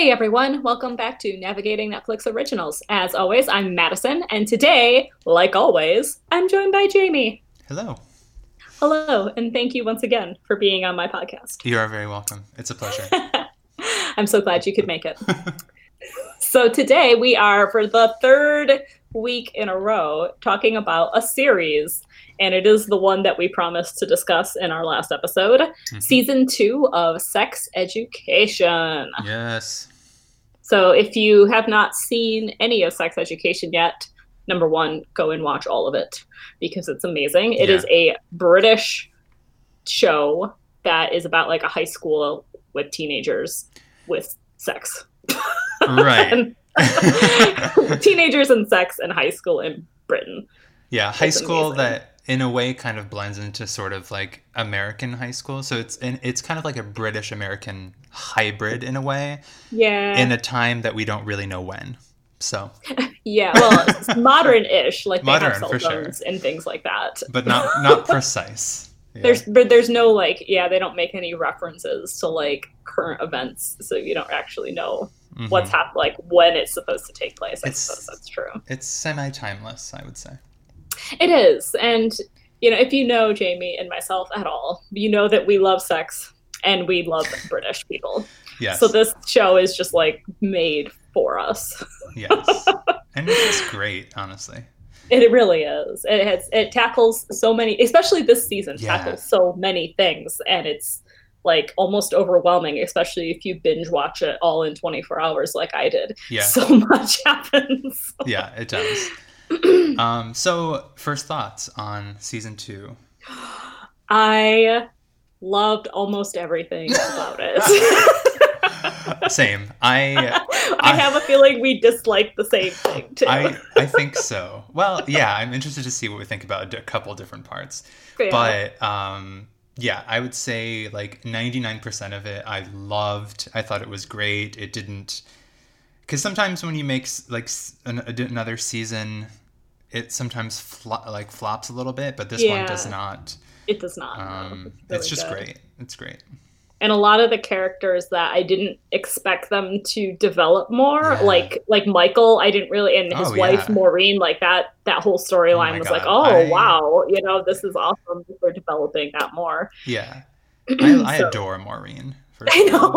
Hey everyone, welcome back to Navigating Netflix Originals. As always, I'm Madison, and today, like always, I'm joined by Jamie. Hello. Hello, and thank you once again for being on my podcast. You are very welcome. It's a pleasure. I'm so glad you could make it. So today we are, for the third week in a row, talking about a series, and it is the one that we promised to discuss in our last episode, Season 2 of Sex Education. Yes. So if you have not seen any of Sex Education yet, number one, go and watch all of it, because it's amazing. It is a British show that is about like a high school with teenagers with sex. Right. Teenagers and sex and high school in Britain. Yeah, high school that in a way kind of blends into sort of like American high school. So it's kind of like a British-American hybrid in a way. Yeah. In a time that we don't really know when. So. Yeah, well, it's modern-ish. Like modern, they have cell phones and things like that. But not precise. Yeah. There's no like, they don't make any references to like current events, so you don't actually know what's happened, like when it's supposed to take place. I suppose that's true. It's semi-timeless, I would say. It is, and if you know Jamie and myself at all, you know that we love sex and we love British people. Yes. So this show is just like made for us. Yes, and it's great, honestly. It really is. It tackles so many, especially this season, tackles so many things. And it's like almost overwhelming, especially if you binge watch it all in 24 hours like I did. Yeah. So much happens. Yeah, it does. So first thoughts on season 2. I loved almost everything about it. Same. I have a feeling we dislike the same thing too. I think so. Well, yeah, I'm interested to see what we think about a couple different parts. Fair. But I would say like 99% of it I loved. I thought it was great. It didn't, because sometimes when you make like another season, it sometimes flops a little bit, but this one does not. It does not. It's really good. Great. It's great. And a lot of the characters that I didn't expect them to develop more, like Michael, I didn't really, and his wife Maureen, like that whole storyline was God. Like, wow, this is awesome. We're developing that more. Yeah, I adore Maureen. I know.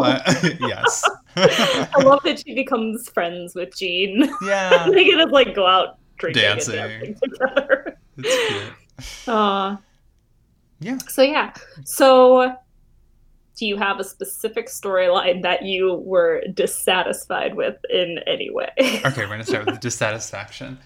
Yes, I love that she becomes friends with Jean. Yeah, they can just like go out drinking, dancing together. It's cute. Yeah. So. Do you have a specific storyline that you were dissatisfied with in any way? Okay, we're going to start with the dissatisfaction.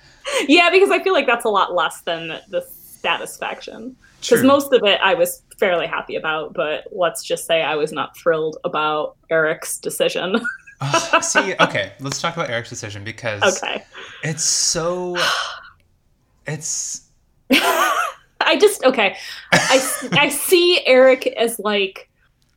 Yeah, because I feel like that's a lot less than the satisfaction. Because most of it I was fairly happy about, but let's just say I was not thrilled about Eric's decision. Let's talk about Eric's decision because it's so... It's... I see Eric as like...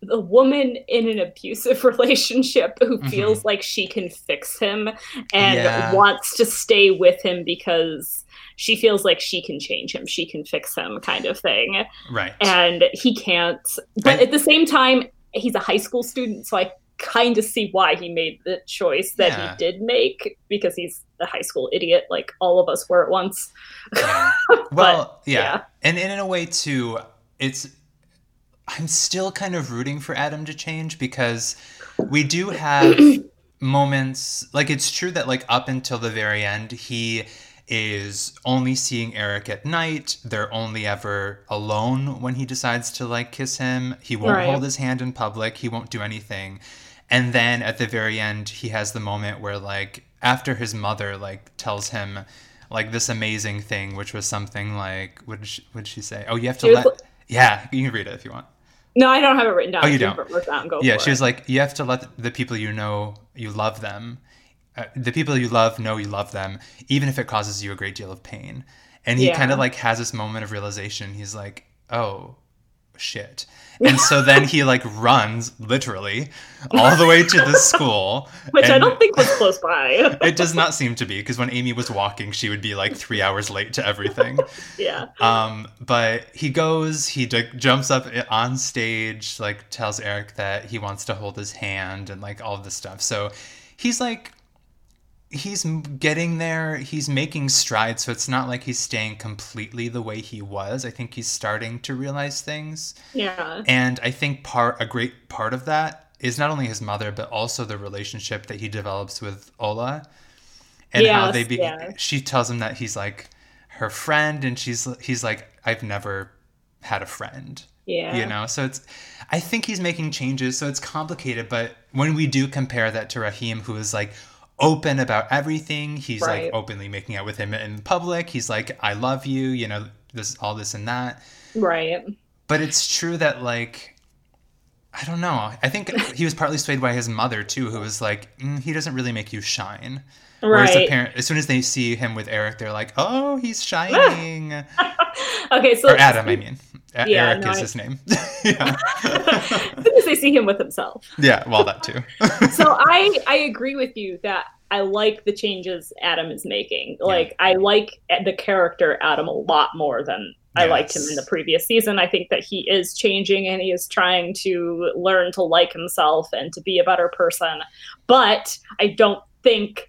the woman in an abusive relationship who feels like she can fix him and wants to stay with him because she feels like she can change him, she can fix him kind of thing. Right. And he can't. But at the same time, he's a high school student, so I kind of see why he made the choice that he did make, because he's a high school idiot like all of us were at once. And in a way too, I'm still kind of rooting for Adam to change, because we do have moments, like it's true that like up until the very end, he is only seeing Eric at night. They're only ever alone when he decides to like kiss him. He won't hold his hand in public. He won't do anything. And then at the very end, he has the moment where like after his mother like tells him like this amazing thing, which was something like, what did she say? Oh, you have to yeah, you can read it if you want. No, I don't have it written down. Oh, you don't? She was like, you have to let the people you know you love them. The people you love know you love them, even if it causes you a great deal of pain. And he kind of like has this moment of realization. He's like, oh, shit. And so then he like runs literally all the way to the school. Which I don't think was close by. It does not seem to be, because when Aimee was walking, she would be like 3 hours late to everything. Yeah. But he goes, he jumps up on stage, like tells Eric that he wants to hold his hand and like all of this stuff. So he's like, he's getting there. He's making strides. So it's not like he's staying completely the way he was. I think he's starting to realize things. Yeah. And I think a great part of that is not only his mother, but also the relationship that he develops with Ola. And yes, how they she tells him that he's like her friend, and he's like, I've never had a friend. Yeah. You know, so it's, I think he's making changes. So it's complicated. But when we do compare that to Rahim, who is like, open about everything, he's right. Like openly making out with him in public, he's like, I love you, you know, this, all this and that, right? But it's true that, like, I don't know, I think he was partly swayed by his mother too, who was like, he doesn't really make you shine, right? Whereas the parent, as soon as they see him with Eric, they're like, oh, he's shining. Okay, so, or Adam, I mean. Yeah, Eric is his name. Yeah. As soon as they see him with himself. Yeah, well, that too. So I agree with you that I like the changes Adam is making. Like, yeah. I like the character Adam a lot more than I liked him in the previous season. I think that he is changing and he is trying to learn to like himself and to be a better person. But I don't think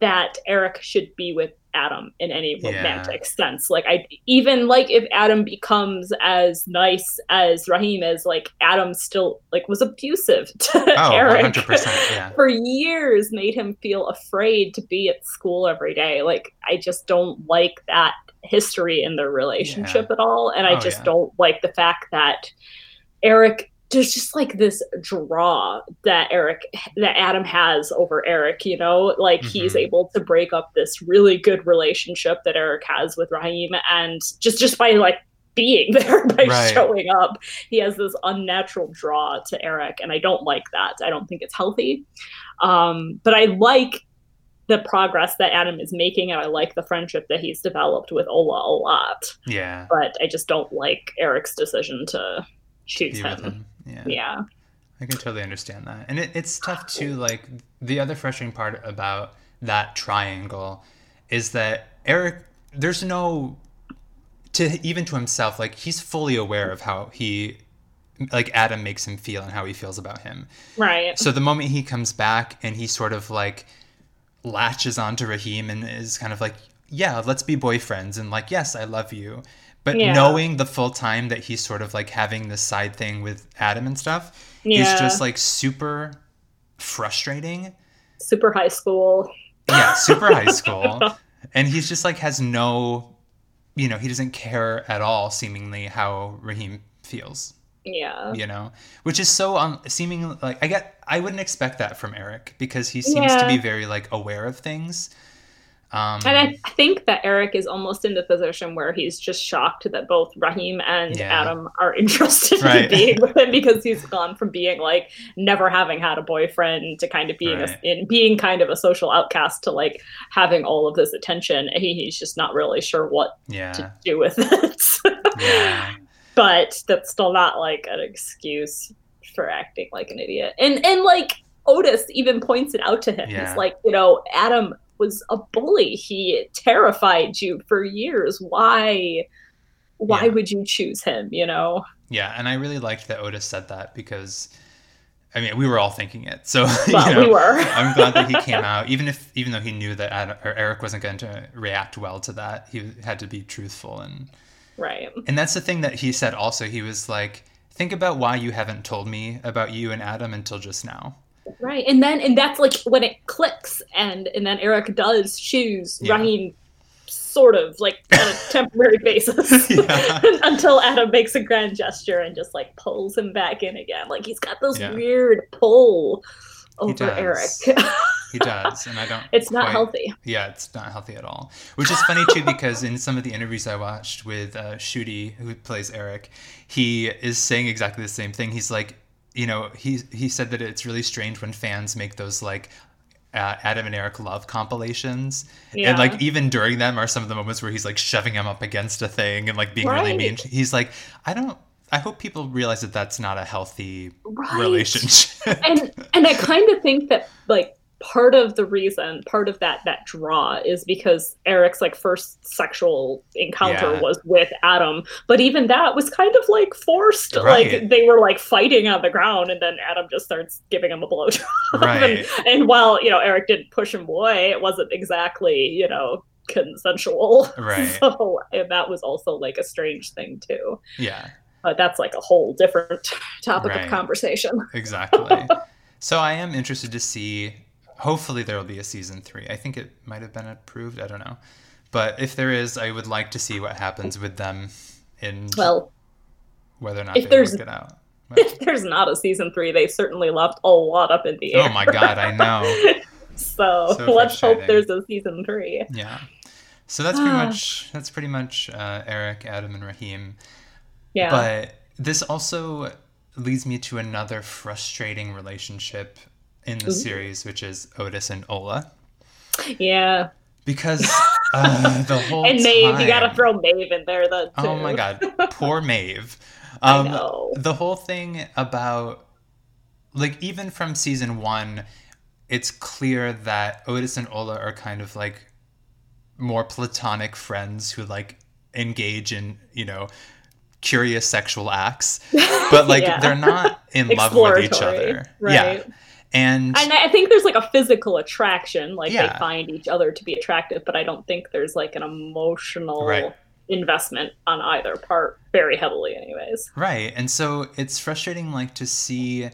that Eric should be with Adam in any romantic sense. Like, I even like if Adam becomes as nice as Rahim is, like Adam still like was abusive to Eric 100%, for years, made him feel afraid to be at school every day. Like, I just don't like that history in their relationship at all. And I just don't like the fact that Eric, there's just like this draw that Adam has over Eric, you know, like he's able to break up this really good relationship that Eric has with Rahim. And just by like being there, by showing up, he has this unnatural draw to Eric. And I don't like that. I don't think it's healthy. But I like the progress that Adam is making, and I like the friendship that he's developed with Ola a lot. Yeah. But I just don't like Eric's decision to choose him. Yeah, I can totally understand that. And it's tough too. Like, the other frustrating part about that triangle is that Eric, there's no, to even to himself, like he's fully aware of how he, like Adam makes him feel and how he feels about him. Right. So the moment he comes back and he sort of like latches onto Rahim and is kind of like, yeah, let's be boyfriends. And like, yes, I love you. But knowing the full time that he's sort of like having this side thing with Adam and stuff is just like super frustrating. Super high school. Yeah, super high school. And he's just like has no, you know, he doesn't care at all seemingly how Rahim feels. Yeah. You know, which is so seemingly like, I wouldn't expect that from Eric, because he seems to be very like aware of things. And I think that Eric is almost in the position where he's just shocked that both Rahim and Adam are interested in being with him, because he's gone from being like never having had a boyfriend to kind of being being kind of a social outcast to like having all of this attention. And he's just not really sure what to do with it. But that's still not like an excuse for acting like an idiot. And like Otis even points it out to him. He's like, you know, Adam was a bully. He terrified you for years. Why would you choose him, you know? Yeah, and I really liked that Otis said that, because I mean, we were all thinking it. So, well, you know, we were. I'm glad that he came out, even though he knew that Eric wasn't going to react well to that. He had to be truthful and And that's the thing that he said also. He was like, "Think about why you haven't told me about you and Adam until just now." Right. And that's like when it clicks and then Eric does choose Rahim sort of like on a temporary basis until Adam makes a grand gesture and just like pulls him back in again. Like he's got this weird pull over Eric. He does. And I don't. It's not healthy. Yeah, it's not healthy at all. Which is funny too, because in some of the interviews I watched with Shudy, who plays Eric, he is saying exactly the same thing. He's like, you know, he said that it's really strange when fans make those like Adam and Eric love compilations, and like even during them are some of the moments where he's like shoving him up against a thing and like being really mean. He's like, I don't I hope people realize that that's not a healthy relationship. And I kind of think that, like, part of the reason, part of that draw is because Eric's, like, first sexual encounter was with Adam. But even that was kind of, like, forced. Right. Like, they were, like, fighting on the ground, and then Adam just starts giving him a blowjob. Right. And while, you know, Eric didn't push him away, it wasn't exactly, you know, consensual. Right. So and that was also, like, a strange thing, too. Yeah. But that's, like, a whole different topic of conversation. Exactly. So I am interested to see... Hopefully there will be a season 3. I think it might have been approved. I don't know. But if there is, I would like to see what happens with them in whether or not they work it out. Well, if there's not a season 3, they certainly left a lot up in the air. Oh my God, I know. So let's hope there's a season 3. Yeah. So that's pretty much Eric, Adam, and Rahim. Yeah. But this also leads me to another frustrating relationship in the series, which is Otis and Ola. Yeah. Because the whole and Maeve, you gotta throw Maeve in there, then, too. Oh my God, poor Maeve. I know. The whole thing about, like, even from season 1, it's clear that Otis and Ola are kind of, like, more platonic friends who, like, engage in, you know, curious sexual acts. But, like, they're not in love with each other. Right. Yeah. And I think there's, like, a physical attraction. Like, they find each other to be attractive, but I don't think there's, like, an emotional investment on either part, very heavily anyways. Right. And so it's frustrating, like, to see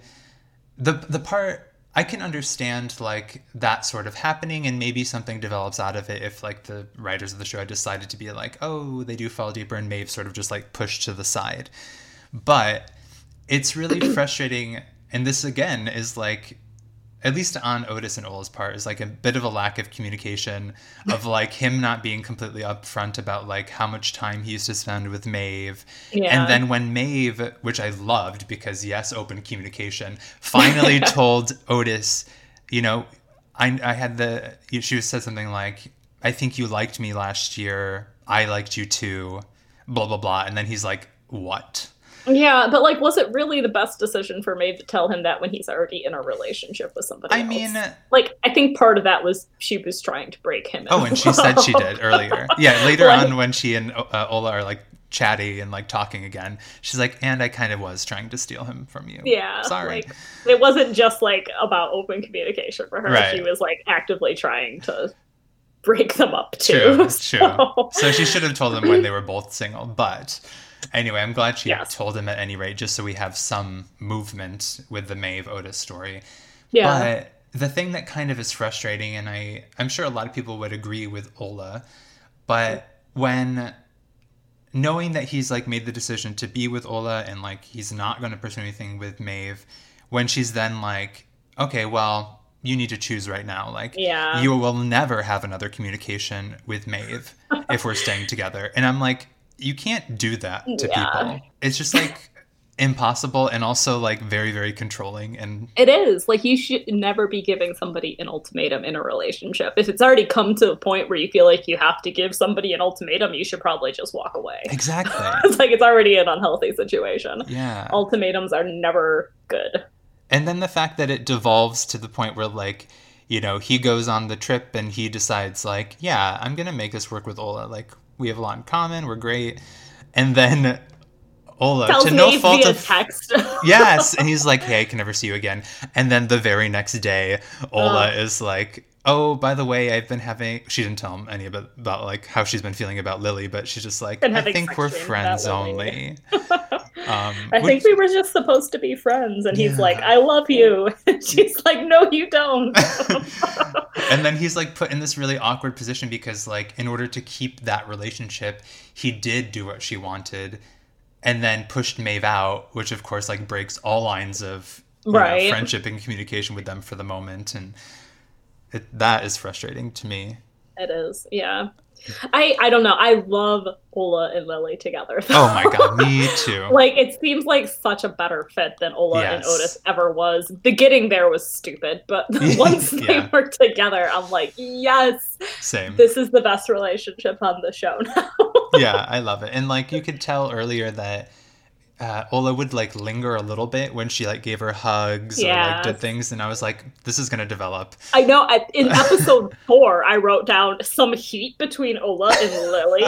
the part, I can understand, like, that sort of happening, and maybe something develops out of it if, like, the writers of the show decided to be like, oh, they do fall deeper, and Maeve sort of just, like, pushed to the side. But it's really frustrating, and this, again, is, like... at least on Otis and Ola's part, is, like, a bit of a lack of communication of, like, him not being completely upfront about, like, how much time he used to spend with Maeve. Yeah. And then when Maeve, which I loved because, yes, open communication, finally told Otis, you know, I had the... She said something like, I think you liked me last year. I liked you too. Blah, blah, blah. And then he's like, what? Yeah, but, like, was it really the best decision for Maeve to tell him that when he's already in a relationship with somebody else? I mean... like, I think part of that was she was trying to break him in. Oh, and she said she did earlier. Yeah, later on when she and Ola are, like, chatty and, like, talking again, she's like, and I kind of was trying to steal him from you. Yeah. Sorry. Like, it wasn't just, like, about open communication for her. Right. She was, like, actively trying to break them up, too. True, true. So she should have told them when they were both single, but... anyway, I'm glad she told him at any rate, just so we have some movement with the Maeve Otis story. Yeah. But the thing that kind of is frustrating, and I'm sure a lot of people would agree with Ola, but when knowing that he's, like, made the decision to be with Ola and, like, he's not going to pursue anything with Maeve, when she's then like, okay, well, you need to choose right now. Like, you will never have another communication with Maeve if we're staying together. And I'm like... you can't do that to people. It's just, like, impossible, and also, like, very, very controlling. And it is. Like, you should never be giving somebody an ultimatum in a relationship. If it's already come to a point where you feel like you have to give somebody an ultimatum, you should probably just walk away. Exactly. It's like, it's already an unhealthy situation. Yeah. Ultimatums are never good. And then the fact that it devolves to the point where, like, you know, he goes on the trip and he decides, like, yeah, I'm going to make this work with Ola. Like, we have a lot in common. We're great. And then Ola, tells to no fault of text. Yes. And he's like, hey, I can never see you again. And then the very next day, Ola is like, oh, by the way, I've been having... she didn't tell him any about like how she's been feeling about Lily, but she's just like, I think we're friends only. I think we were just supposed to be friends. And he's like, I love you. And she's like, no, you don't. And then he's, like, put in this really awkward position because, like, in order to keep that relationship, he did do what she wanted and then pushed Maeve out, which, of course, like, breaks all lines of know, friendship and communication with them for the moment. And that is frustrating to me. It is, yeah. I don't know. I love Ola and Lily together, though. Oh my God, me too. Like, it seems like such a better fit than Ola and Otis ever was. The getting there was stupid, but once they were together, I'm like, yes, same. This is the best relationship on the show now. Yeah, I love it. And, like, you could tell earlier that Ola would like linger a little bit when she like gave her hugs or like did things, and I was like, this is gonna develop. I know. In episode 4, I wrote down some heat between Ola and Lily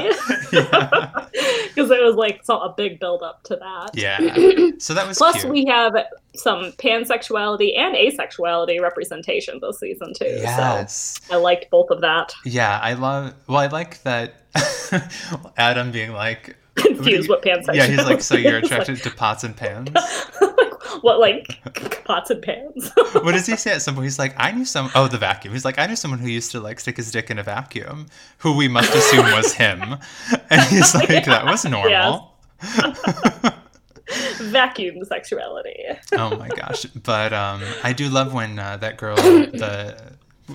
because it was like a big build up to that. Yeah. So that was plus cute. We have some pansexuality and asexuality representation this season too. Yes. So I liked both of that. Yeah, I like that. Adam being like confused what pansexuality. Yeah, he's like, so you're attracted to pots and pans? What, like pots and pans? What does he say at some point? He's like, the vacuum. He's like, I knew someone who used to like stick his dick in a vacuum, who we must assume was him. And he's like, that was normal. Yes. Vacuum sexuality. Oh my gosh. But I do love when that girl,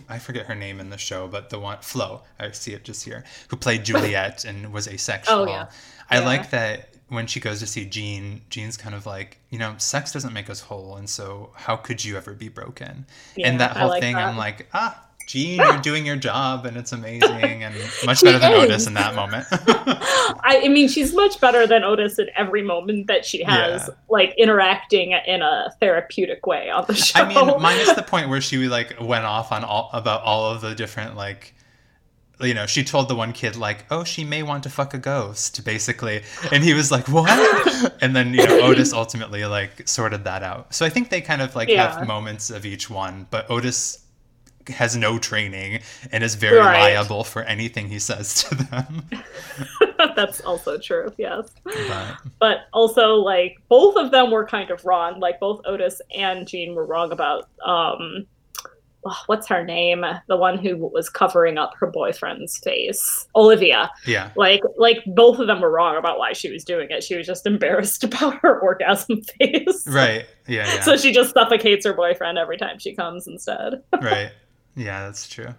I forget her name in the show, but the one, Flo, I see it just here, who played Juliet and was asexual. Oh, yeah. I like that when she goes to see Jean, Jean's kind of like, you know, sex doesn't make us whole, and so how could you ever be broken? Yeah, and that whole thing, that. I'm like, Jean, you're doing your job, and it's amazing, and much better than Otis in that moment. I mean, she's much better than Otis in every moment that she has, like, interacting in a therapeutic way on the show. I mean, minus the point where she, like, went off on about all of the different, like, you know, she told the one kid, like, oh, she may want to fuck a ghost, basically. And he was like, what? And then, you know, Otis ultimately, like, sorted that out. So I think they kind of, like, have moments of each one, but Otis has no training and is very liable for anything he says to them. That's also true, yes. But also, like, both of them were kind of wrong. Like, both Otis and Jean were wrong about, what's her name? The one who was covering up her boyfriend's face. Olivia. Yeah. Like both of them were wrong about why she was doing it. She was just embarrassed about her orgasm face. Right, yeah. So she just suffocates her boyfriend every time she comes instead. Right. Yeah, that's true.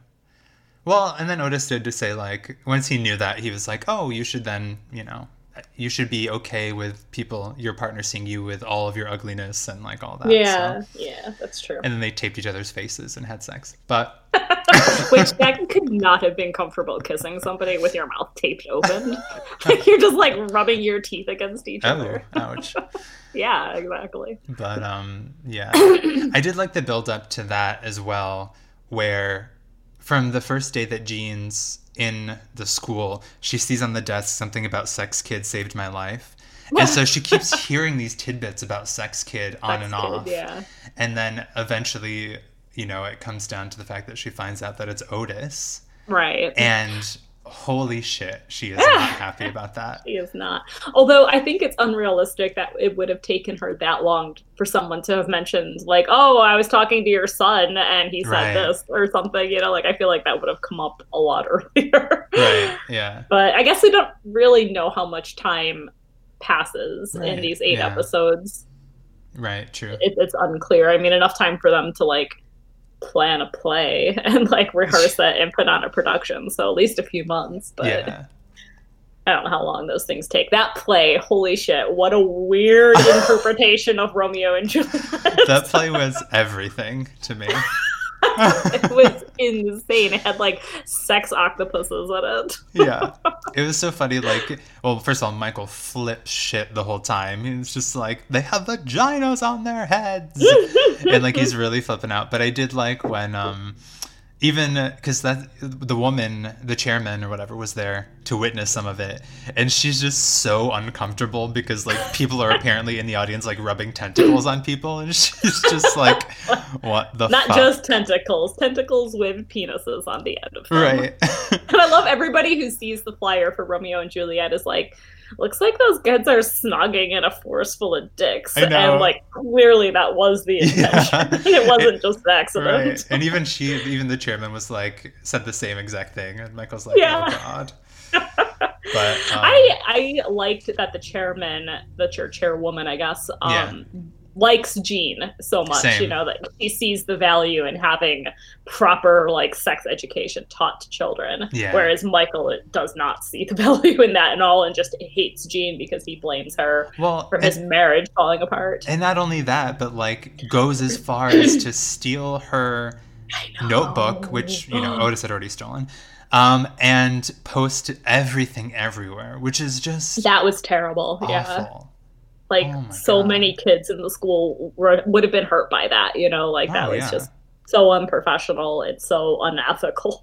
Well, and then Otis did say, like, once he knew that, he was like, oh, you should then, you know, you should be okay with people, your partner seeing you with all of your ugliness and, like, all that. Yeah, so. Yeah, that's true. And then they taped each other's faces and had sex. But... Which, that could not have been comfortable, kissing somebody with your mouth taped open. Like, you're just, like, rubbing your teeth against each other. Ouch. Yeah, exactly. But, yeah. I did like the build-up to that as well, where from the first day that Jean's in the school, she sees on the desk something about Sex Kid saved my life. And so she keeps hearing these tidbits about Sex Kid on and off. Yeah. And then eventually, you know, it comes down to the fact that she finds out that it's Otis. Right. And holy shit, she is not happy about that. She is not. Although I think it's unrealistic that it would have taken her that long for someone to have mentioned, like, oh, I was talking to your son and he said this or something, you know, like, I feel like that would have come up a lot earlier. Right, yeah. But I guess we don't really know how much time passes in these 8 episodes. Right, true. It's unclear. I mean, enough time for them to, like, plan a play and like rehearse it and put on a production, so at least a few months, but I don't know how long those things take. That play, holy shit, what a weird interpretation of Romeo and Juliet. That play was everything to me. It was insane. It had like sex octopuses in it. Yeah, it was so funny. Like, well, first of all, Michael flips shit the whole time. It's just like, they have vaginas on their heads. And like, he's really flipping out. But I did like when even because that the woman, the chairman or whatever, was there to witness some of it, and she's just so uncomfortable because like people are apparently in the audience like rubbing tentacles on people, and she's just like, what the fuck? Not just tentacles with penises on the end of them. Right. And I love everybody who sees the flyer for Romeo and Juliet is like, looks like those kids are snogging in a forest full of dicks. I know. And like, clearly that was the intention. It wasn't just an accident. Right. And even the chairman was like, said the same exact thing, and Michael's like, oh god. But I liked that the chairman, the chairwoman, I guess, likes Jean so much. Same. You know, that she sees the value in having proper like sex education taught to children, whereas Michael does not see the value in that at all and just hates Jean because he blames her for his marriage falling apart. And not only that, but like goes as far as to steal her notebook, which, you know, Otis had already stolen. And post everything everywhere, which is just... That was terrible. Awful. Like, so many kids in the school would have been hurt by that, you know? Like, that was just so unprofessional. It's so unethical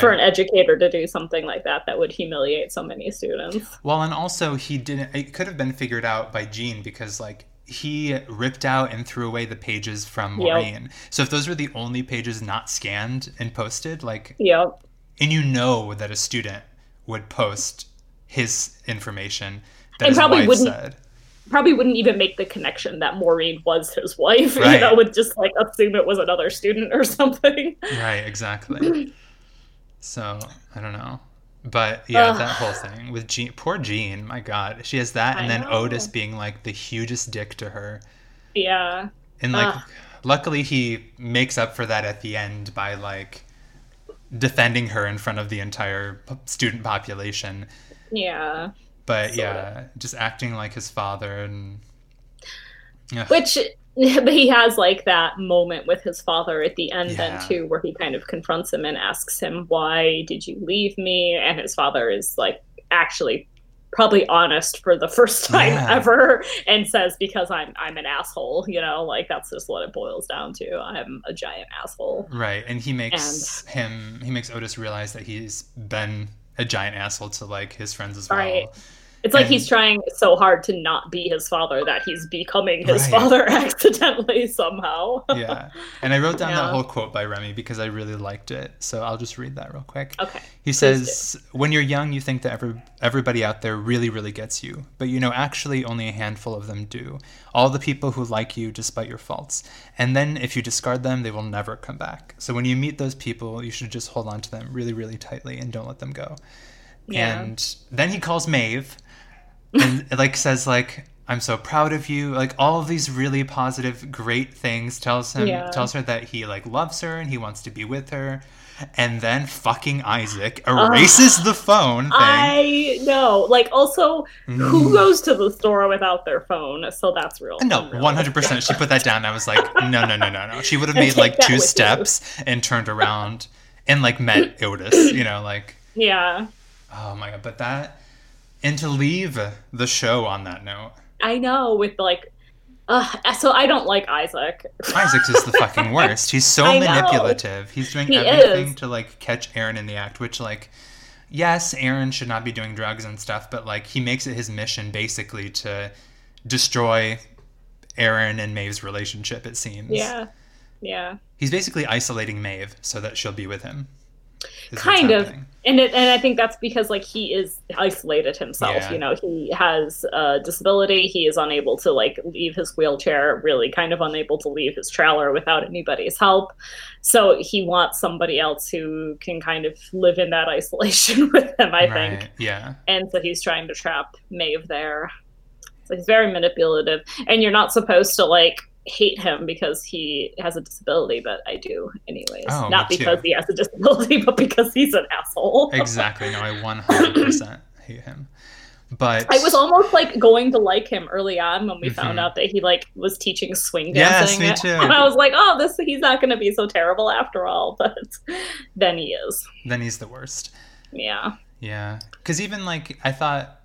for an educator to do something like that that would humiliate so many students. Well, and also it could have been figured out by Jean because, like, he ripped out and threw away the pages from Maureen. Yep. So if those were the only pages not scanned and posted, like, and you know that a student would post his information that his wife said. Probably wouldn't even make the connection that Maureen was his wife, you know, would just like assume it was another student or something. Right, exactly. So, I don't know. But yeah, that whole thing with Jean, poor Jean, my God, she has that. And then Otis being like the hugest dick to her. Yeah. And like, luckily he makes up for that at the end by like defending her in front of the entire student population. Yeah. But yeah, just acting like his father and... But he has like that moment with his father at the end then too, where he kind of confronts him and asks him, why did you leave me? And his father is like actually probably honest for the first time ever and says, because I'm an asshole, you know, like that's just what it boils down to. I'm a giant asshole. Right. And he makes Otis realize that he's been a giant asshole to like his friends as well. Right. It's like he's trying so hard to not be his father that he's becoming his father accidentally somehow. Yeah. And I wrote down that whole quote by Remy because I really liked it. So I'll just read that real quick. Okay. He says, when you're young, you think that everybody out there really, really gets you. But you know, actually only a handful of them do. All the people who like you despite your faults. And then if you discard them, they will never come back. So when you meet those people, you should just hold on to them really, really tightly and don't let them go. Yeah. And then he calls Maeve. And like says like, I'm so proud of you, like all of these really positive, great things, tells her that he like loves her and he wants to be with her. And then fucking Isaac erases the phone thing. I know. Like also, who goes to the store without their phone? So that's real. No, 100%. She put that down. I was like, no. She would have made like two steps and turned around and like met Otis, you know, like. Yeah. Oh my God. But that. And to leave the show on that note. I know, with like... so I don't like Isaac. Isaac's is the fucking worst. He's so manipulative. Know. He's doing everything to like catch Aaron in the act, which like, yes, Aaron should not be doing drugs and stuff, but like he makes it his mission basically to destroy Aaron and Maeve's relationship, it seems. Yeah, yeah. He's basically isolating Maeve so that she'll be with him. Kind of. And I think that's because like he is isolated himself, you know, he has a disability. He is unable to like leave his wheelchair, really kind of unable to leave his trailer without anybody's help. So he wants somebody else who can kind of live in that isolation with him, I think. Yeah. And so he's trying to trap Maeve there. So he's very manipulative and you're not supposed to like hate him because he has a disability, but I do anyways. Oh, not because he has a disability, but because he's an asshole. Exactly. No, I 100% hate him. But I was almost like going to like him early on when we found out that he like was teaching swing dancing. Yes, me too. And I was like, oh, he's not going to be so terrible after all. But then he is. Then he's the worst. Yeah. Yeah. Because even like I thought,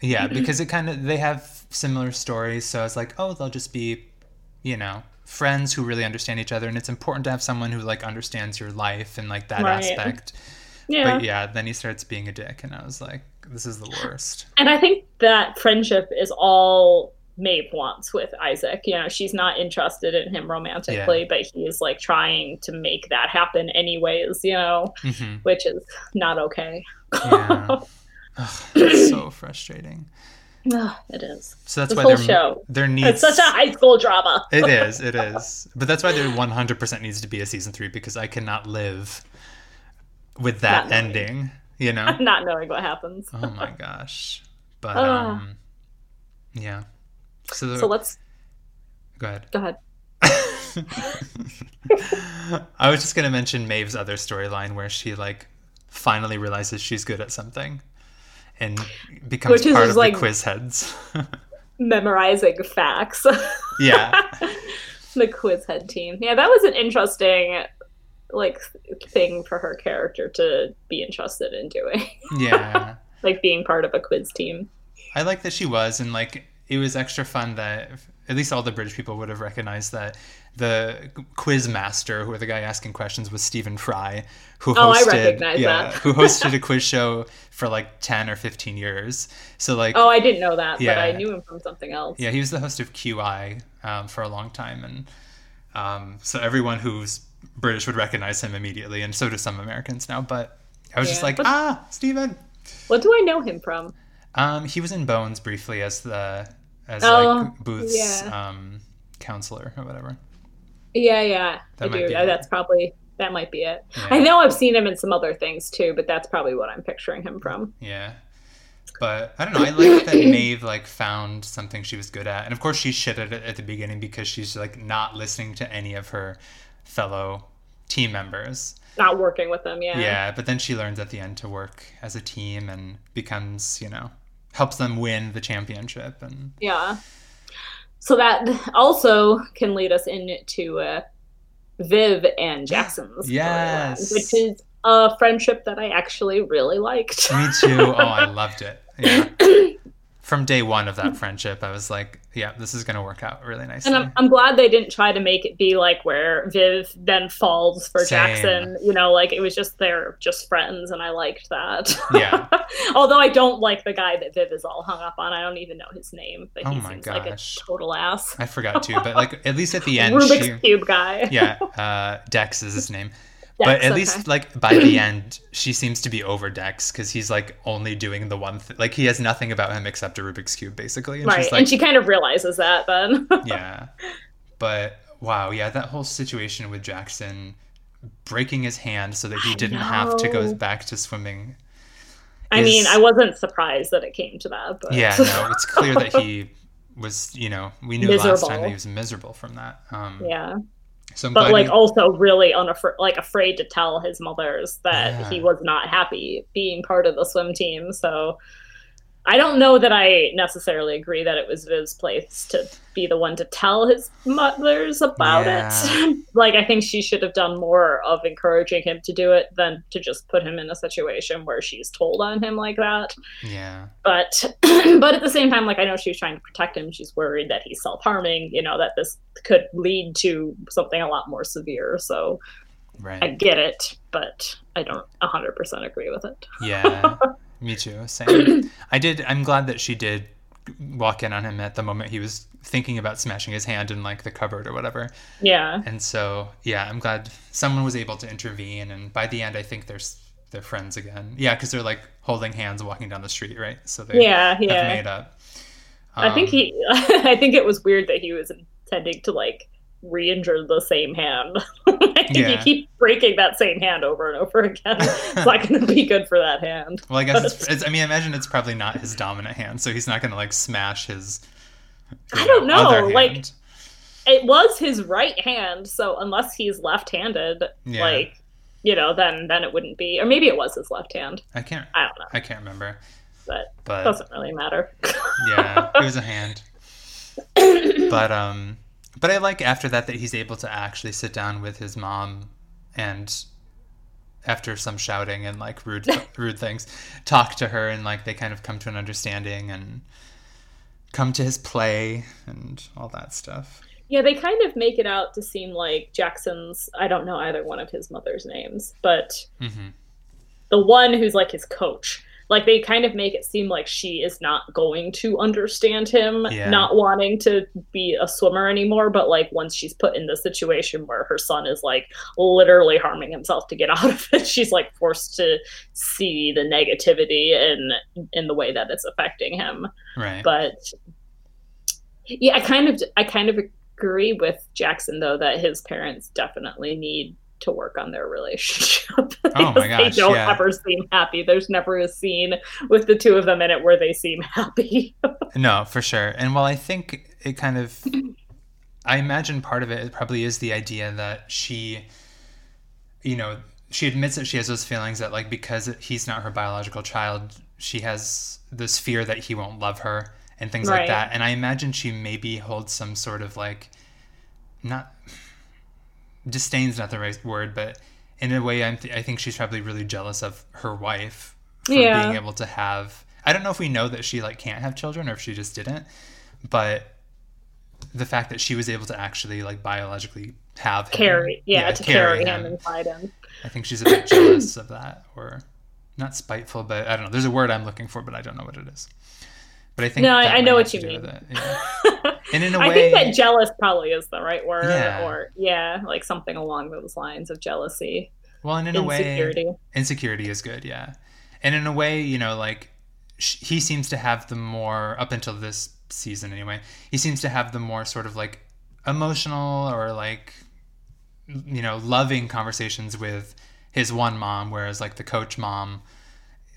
because it kind of they have similar stories. So I was like, oh, they'll just be, you know, friends who really understand each other, and it's important to have someone who like understands your life and like that aspect. Yeah. But yeah, then he starts being a dick, and I was like, this is the worst. And I think that friendship is all Maeve wants with Isaac. You know, she's not interested in him romantically, but he's like trying to make that happen anyways, you know, which is not okay. Yeah. Ugh, that's so frustrating. Oh, it is. So that's this why there needs... It's such a high school drama. It is. But that's why there 100% needs to be a season 3, because I cannot live with that ending, you know? Not knowing what happens. Oh my gosh. But, yeah. So let's... Go ahead. I was just going to mention Maeve's other storyline where she, like, finally realizes she's good at something. And becomes part of like the quiz heads. Memorizing facts. Yeah. The quiz head team. Yeah, that was an interesting like thing for her character to be interested in doing. Yeah. Like being part of a quiz team. I like that she was, and like it was extra fun that at least all the British people would have recognized that the quiz master, who the guy asking questions, was Stephen Fry, who hosted, I recognize that. who hosted a quiz show for like 10 or 15 years. So like, oh, I didn't know that, yeah, but I knew him from something else. Yeah, he was the host of QI for a long time, and so everyone who's British would recognize him immediately, and so do some Americans now. But I was just like, Stephen. What do I know him from? He was in Bones briefly as Booth's counselor or whatever. Yeah. That might be it. Yeah. I know I've seen him in some other things too, but that's probably what I'm picturing him from. Yeah. But I don't know. I like that Maeve found something she was good at. And of course she shitted it at the beginning because she's not listening to any of her fellow team members. Not working with them, yeah. Yeah, but then she learns at the end to work as a team and becomes, helps them win the championship. And yeah. So that also can lead us into Viv and Jackson's storyline, which is a friendship that I actually really liked. Me too. Oh, I loved it. Yeah. From day one of that friendship, I was like, yeah, this is going to work out really nicely. And I'm glad they didn't try to make it be where Viv then falls for Jackson. It was just they're just friends, and I liked that. Yeah. Although I don't like the guy that Viv is all hung up on. I don't even know his name, but he seems like a total ass. I forgot too, but at least at the end. Rubik's Cube guy. Yeah. Dex is his name. But at least, by the end, she seems to be over Dex because he's, only doing the one thing. He has nothing about him except a Rubik's Cube, basically. And right, she's and she kind of realizes that then. Yeah. But, wow, yeah, that whole situation with Jackson breaking his hand so that he didn't have to go back to swimming. I wasn't surprised that it came to that. But... Yeah, no, it's clear that he was, we knew miserable. Last time that he was miserable from that. Yeah. So but also really afraid to tell his mothers that he was not happy being part of the swim team. So I don't know that I necessarily agree that it was Viv's place to be the one to tell his mothers about it. I think she should have done more of encouraging him to do it than to just put him in a situation where she's told on him like that. Yeah. But at the same time, I know she was trying to protect him. She's worried that he's self-harming, that this could lead to something a lot more severe. So right. I get it, but I don't 100% agree with it. Yeah. Me too. Same. I'm glad that she did walk in on him at the moment he was thinking about smashing his hand in the cupboard or whatever. Yeah. And so, yeah, I'm glad someone was able to intervene. And by the end, I think they're friends again. Yeah, because they're holding hands walking down the street, right? So they have made up. I think it was weird that he was intending to re-injure the same hand. You keep breaking that same hand over and over again. It's not going to be good for that hand. Well, I guess I imagine it's probably not his dominant hand, so he's not going to smash his. I don't know. It was his right hand, so unless he's left-handed, then it wouldn't be. Or maybe it was his left hand. I don't know. I can't remember. But it doesn't really matter. Yeah, it was a hand. But I like after that he's able to actually sit down with his mom and after some shouting and rude things, talk to her and they kind of come to an understanding and come to his play and all that stuff. Yeah, they kind of make it out to seem like Jackson's, I don't know either one of his mother's names, but the one who's his coach. They kind of make it seem like she is not going to understand him, not wanting to be a swimmer anymore. But, once she's put in the situation where her son is, literally harming himself to get out of it, she's, forced to see the negativity in the way that it's affecting him. Right. But, yeah, I kind of agree with Jackson, though, that his parents definitely need to work on their relationship. Oh my gosh, they don't ever seem happy. There's never a scene with the two of them in it where they seem happy. No, for sure. And while I think it I imagine part of it probably is the idea that she, she admits that she has those feelings that because he's not her biological child, she has this fear that he won't love her and things like that. And I imagine she maybe holds some sort of not... disdain's not the right word, but in a way I think she's probably really jealous of her wife for being able to have, I don't know if we know that she can't have children or if she just didn't, but the fact that she was able to actually like biologically have him, carry him and fight him. I think she's a bit jealous of that, or not spiteful, but I don't know. There's a word I'm looking for, but I don't know what it is. But I think I know what you mean. Yeah. And in a way, I think that jealous probably is the right word, or like something along those lines of jealousy. Well, and in insecurity. A way, insecurity is good, yeah. And in a way, you know, like he seems to have the more, up until this season anyway, he seems to have the more sort of like emotional or like, you know, loving conversations with his one mom, whereas like the coach mom,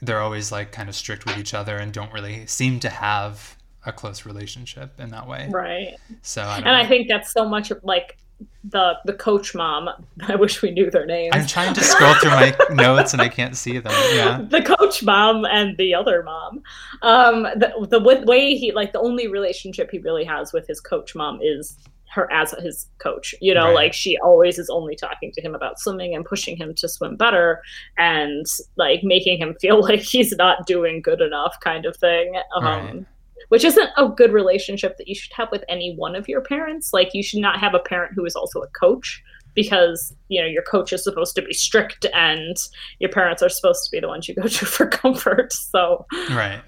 they're always like kind of strict with each other and don't really seem to have a close relationship in that way. Right. So I think that's so much like the coach mom. I wish we knew their names. I'm trying to scroll through my notes and I can't see them. Yeah. The coach mom and the other mom. The way he, like, the only relationship he really has with his coach mom is her as his coach, you know, right. Like she always is only talking to him about swimming and pushing him to swim better and like making him feel like he's not doing good enough kind of thing. Right. Which isn't a good relationship that you should have with any one of your parents. Like you should not have a parent who is also a coach, because, you know, your coach is supposed to be strict and your parents are supposed to be the ones you go to for comfort. So right.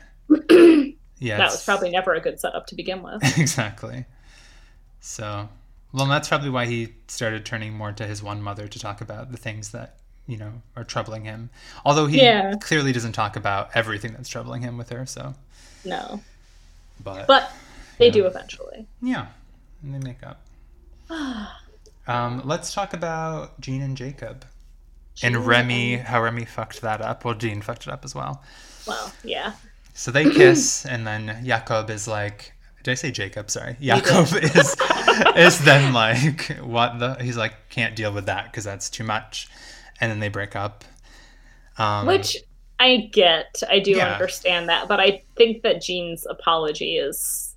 Yeah, that was probably never a good setup to begin with. Exactly. So, well, that's probably why he started turning more to his one mother to talk about the things that, you know, are troubling him. Although he clearly doesn't talk about everything that's troubling him with her, so. No. But they do eventually. Yeah, and they make up. Let's talk about Jean and Jakob. And Remy, how Remy fucked that up. Well, Jean fucked it up as well. Well, yeah. So they kiss, and then Jakob is like, did I say Jacob? Sorry. Jakob is then like, what the? He's like, can't deal with that because that's too much. And then they break up. Which I get. I do understand that. But I think that Jean's apology is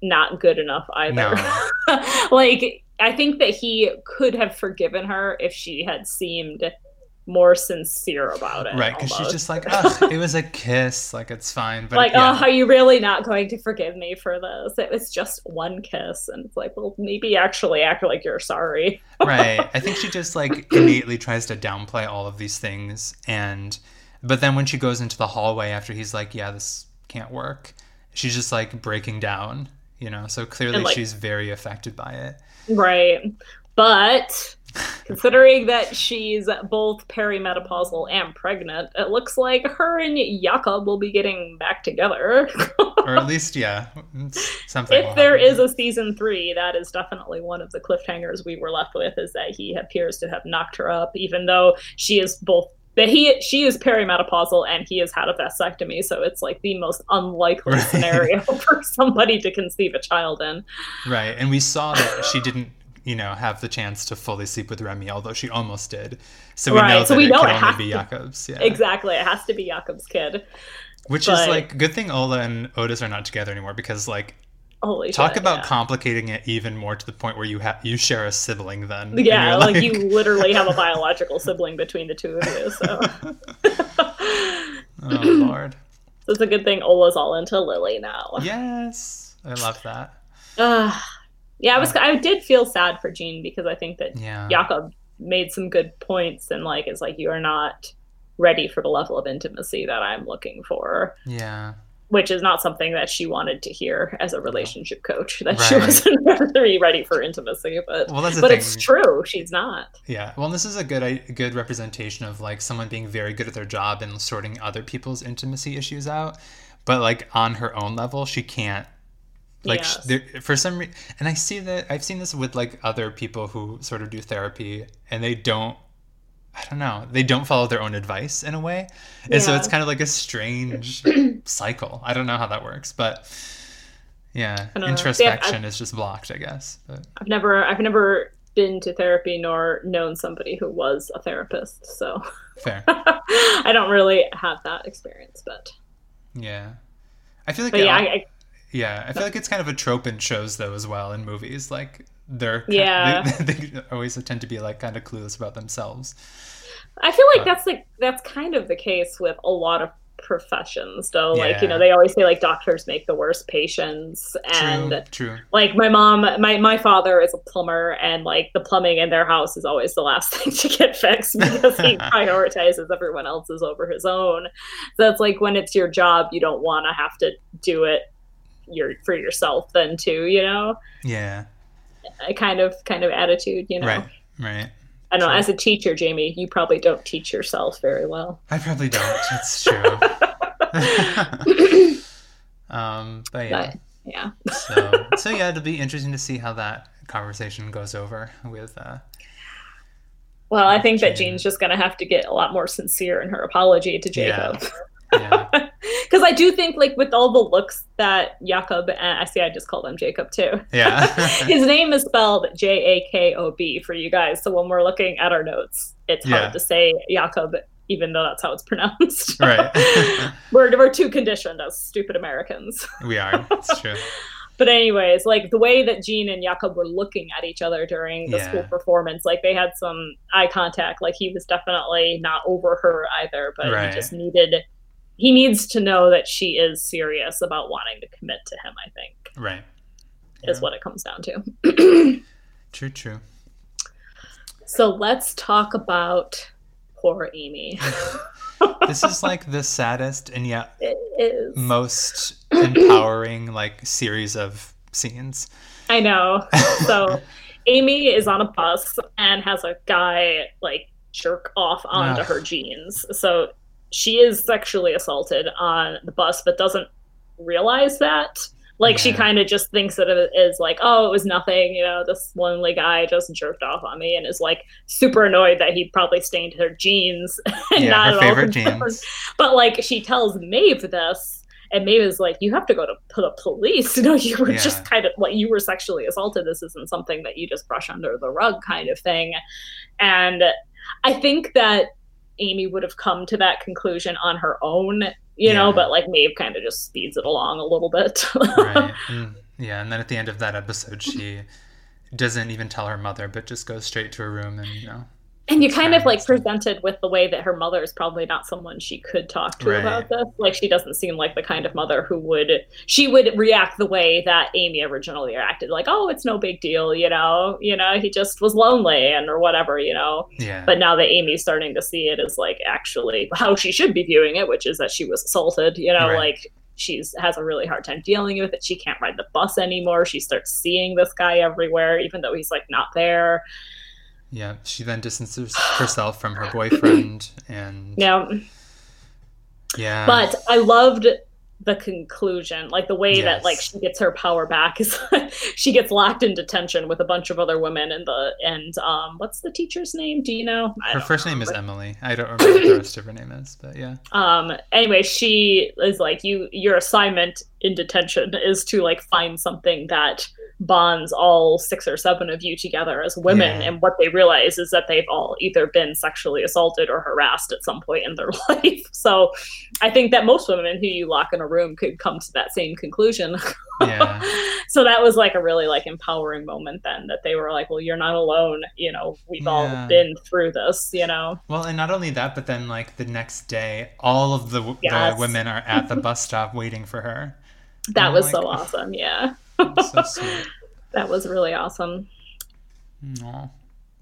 not good enough either. No. Like, I think that he could have forgiven her if she had seemed more sincere about it, right? Because she's just like, it was a kiss, like it's fine, but like, are you really not going to forgive me for this? It was just one kiss. And it's like, well, maybe actually act like you're sorry. Right. I think she just like immediately tries to downplay all of these things, but then when she goes into the hallway after he's like, yeah, this can't work, she's just like breaking down, you know. So clearly and, like, she's very affected by it, right? But considering that she's both perimenopausal and pregnant, it looks like her and Jakob will be getting back together. Or at least, something. If there is a season 3, that is definitely one of the cliffhangers we were left with, is that he appears to have knocked her up, even though she is perimenopausal and he has had a vasectomy, so it's like the most unlikely scenario for somebody to conceive a child in. Right, and we saw that she didn't, you know, have the chance to fully sleep with Remy, although she almost did. So we know it could only be Jakob's. Yeah. Exactly. It has to be Jakob's kid. Which is like, good thing Ola and Otis are not together anymore, because like, Holy shit, talk about complicating it even more to the point where you share a sibling then. Yeah, like you literally have a biological sibling between the two of you. So. Oh, Lord. So it's a good thing Ola's all into Lily now. Yes. I love that. Yeah, I did feel sad for Jean, because I think that Jakob made some good points, and like, it's like, you are not ready for the level of intimacy that I'm looking for. Yeah. Which is not something that she wanted to hear as a relationship coach, that she wasn't really ready for intimacy, but it's true. She's not. Yeah. Well, this is a good representation of like someone being very good at their job and sorting other people's intimacy issues out, but like on her own level, she can't. Like for some reason, and I see that I've seen this with like other people who sort of do therapy, and they don't follow their own advice in a way. And so it's kind of like a strange cycle. I don't know how that works, but introspection is just blocked, I guess. But I've never been to therapy nor known somebody who was a therapist. So fair. I don't really have that experience, but I feel like I feel like it's kind of a trope in shows, though, as well, in movies. Like, they always tend to be, like, kind of clueless about themselves. I feel like that's kind of the case with a lot of professions though. Yeah. Like, you know, they always say like doctors make the worst patients. And true. Like my mom, my father is a plumber, and like the plumbing in their house is always the last thing to get fixed because he prioritizes everyone else's over his own. So it's like when it's your job, you don't want to have to do it for yourself then too, you know? Yeah. A kind of attitude, you know? Right. I don't know, as a teacher, Jamie, you probably don't teach yourself very well. I probably don't. It's true. But yeah. So yeah, it'll be interesting to see how that conversation goes over with... well, I think that Jean's just going to have to get a lot more sincere in her apology to Jakob. Yeah. Because I do think, like, with all the looks that Jakob, I see I just call him Jakob too. Yeah. His name is spelled Jakob for you guys. So when we're looking at our notes, it's hard to say Jakob, even though that's how it's pronounced. Right. We're too conditioned as stupid Americans. We are. It's true. But anyways, like the way that Jean and Jakob were looking at each other during the school performance, like they had some eye contact. Like he was definitely not over her either, but he just needs to know that she is serious about wanting to commit to him, I think. Right. Is what it comes down to. True. So let's talk about poor Aimee. This is like the saddest and yet most empowering like series of scenes. I know. So Aimee is on a bus and has a guy like jerk off onto her jeans. So she is sexually assaulted on the bus, but doesn't realize that. Like, she kind of just thinks that it is like, oh, it was nothing. You know, this lonely guy just jerked off on me, and is like super annoyed that he probably stained her jeans. And not her favorite jeans. But like, she tells Maeve this, and Maeve is like, you have to go to the police. You know, you were just kind of like, you were sexually assaulted. This isn't something that you just brush under the rug kind of thing. And I think that Aimee would have come to that conclusion on her own, you know, but like Maeve kind of just speeds it along a little bit. Right. And then at the end of that episode, she doesn't even tell her mother, but just goes straight to her room and, you know. And you kind of like presented with the way that her mother is probably not someone she could talk to about this. Like, she doesn't seem like the kind of mother who would react the way that Aimee originally reacted. Like, oh, it's no big deal, you know, he just was lonely and or whatever, you know. Yeah. But now that Aimee's starting to see it as like actually how she should be viewing it, which is that she was assaulted, you know, like she has a really hard time dealing with it. She can't ride the bus anymore. She starts seeing this guy everywhere, even though he's like not there. Yeah, she then distances herself from her boyfriend, and... Yeah. But I loved the conclusion, like, the way that, like, she gets her power back is she gets locked in detention with a bunch of other women and what's the teacher's name? Do you know? Her first name is Emily. I don't remember what the rest of her name is, but yeah. Anyway, she is like, your assignment in detention is to, like, find something that bonds all 6 or 7 of you together as women, and what they realize is that they've all either been sexually assaulted or harassed at some point in their life. So I think that most women who you lock in a room could come to that same conclusion. Yeah. So that was like a really like empowering moment then, that they were like, well, you're not alone, you know, we've all been through this, you know. Well, and not only that, but then like the next day all of the women are at the bus stop waiting for her. That was like, so awesome. Yeah. So sweet. That was really awesome. Aww.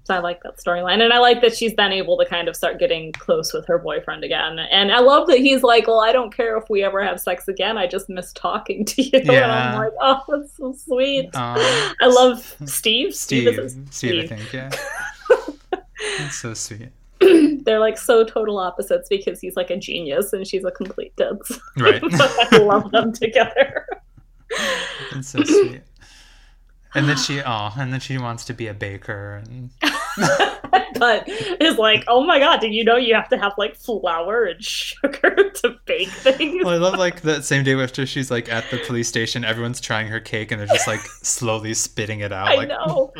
So I like that storyline, and I like that she's then able to kind of start getting close with her boyfriend again. And I love that he's like, well, I don't care if we ever have sex again, I just miss talking to you. Yeah. And I'm like, oh, that's so sweet. I love Steve, I think. Yeah. That's so sweet. They're like so total opposites, because he's like a genius and she's a complete ditz. Right. But I love them together. It's so sweet. And then she wants to be a baker, and but it's like, oh my god, did you know you have to have like flour and sugar to bake things? Well, I love like that same day after she's like at the police station, everyone's trying her cake and they're just like slowly spitting it out. I know.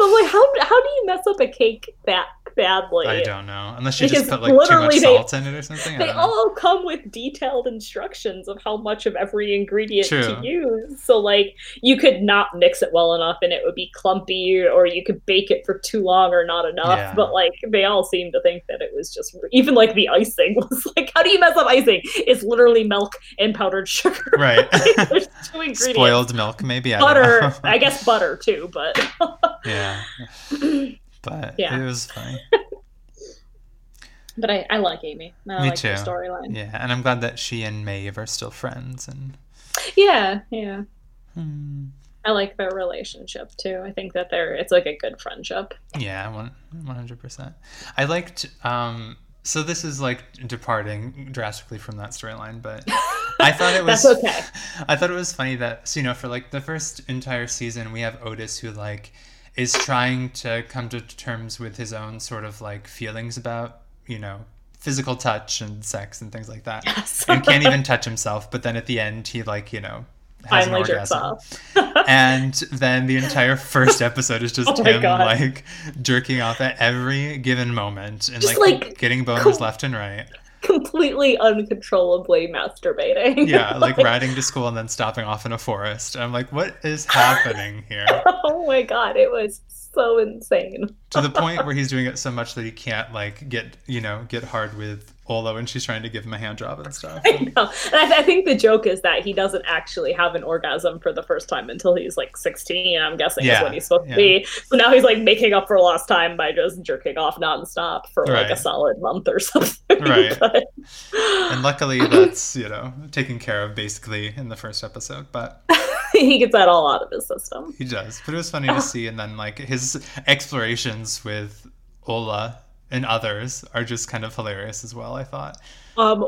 I'm like, how do you mess up a cake that badly? I don't know. Unless you just put like too much salt in it or something. They all come with detailed instructions of how much of every ingredient to use. So like you could not mix it well enough and it would be clumpy, or you could bake it for too long or not enough. Yeah. But like they all seem to think that it was just, even like the icing was like, how do you mess up icing? It's literally milk and powdered sugar. Right. Like, there's two ingredients. Spoiled milk maybe. Butter. I guess butter too, but yeah. But it was funny. But I like Aimee. I like her storyline. Yeah, and I'm glad that she and Maeve are still friends. And yeah. I like their relationship too. I think that it's like a good friendship. Yeah, 100%. I liked. So this is like departing drastically from that storyline, but I thought it was. That's okay. I thought it was funny that for like the first entire season we have Otis who like is trying to come to terms with his own sort of like feelings about, physical touch and sex and things like that. Yes. And can't even touch himself. But then at the end, he like, has an orgasm. And then the entire first episode is just him like jerking off at every given moment and just like getting boners left and right. Completely uncontrollably masturbating. Yeah, like riding to school and then stopping off in a forest. I'm like, what is happening here? Oh my god, it was so insane. To the point where he's doing it so much that he can't like get hard with Ola when she's trying to give him a hand job and stuff. I know, and I think the joke is that he doesn't actually have an orgasm for the first time until he's like 16. I'm guessing is what he's supposed to be. So now he's like making up for lost time by just jerking off nonstop for like a solid month or something. Right. But... And luckily, that's taken care of basically in the first episode, but. He gets that all out of his system. He does. But it was funny to see. And then like his explorations with Ola and others are just kind of hilarious as well, I thought.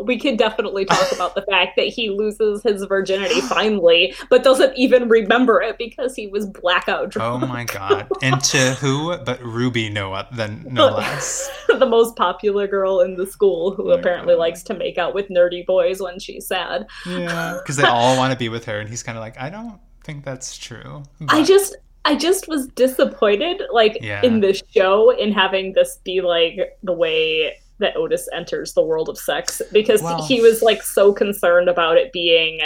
We could definitely talk about the fact that he loses his virginity finally, but doesn't even remember it because he was blackout drunk. Oh my god. And to who but Ruby no less. The most popular girl in the school who apparently likes to make out with nerdy boys when she's sad. Yeah, because they all want to be with her and he's kind of like, I don't think that's true. But... I just was disappointed in this show in having this be like the way that Otis enters the world of sex, because he was like so concerned about it being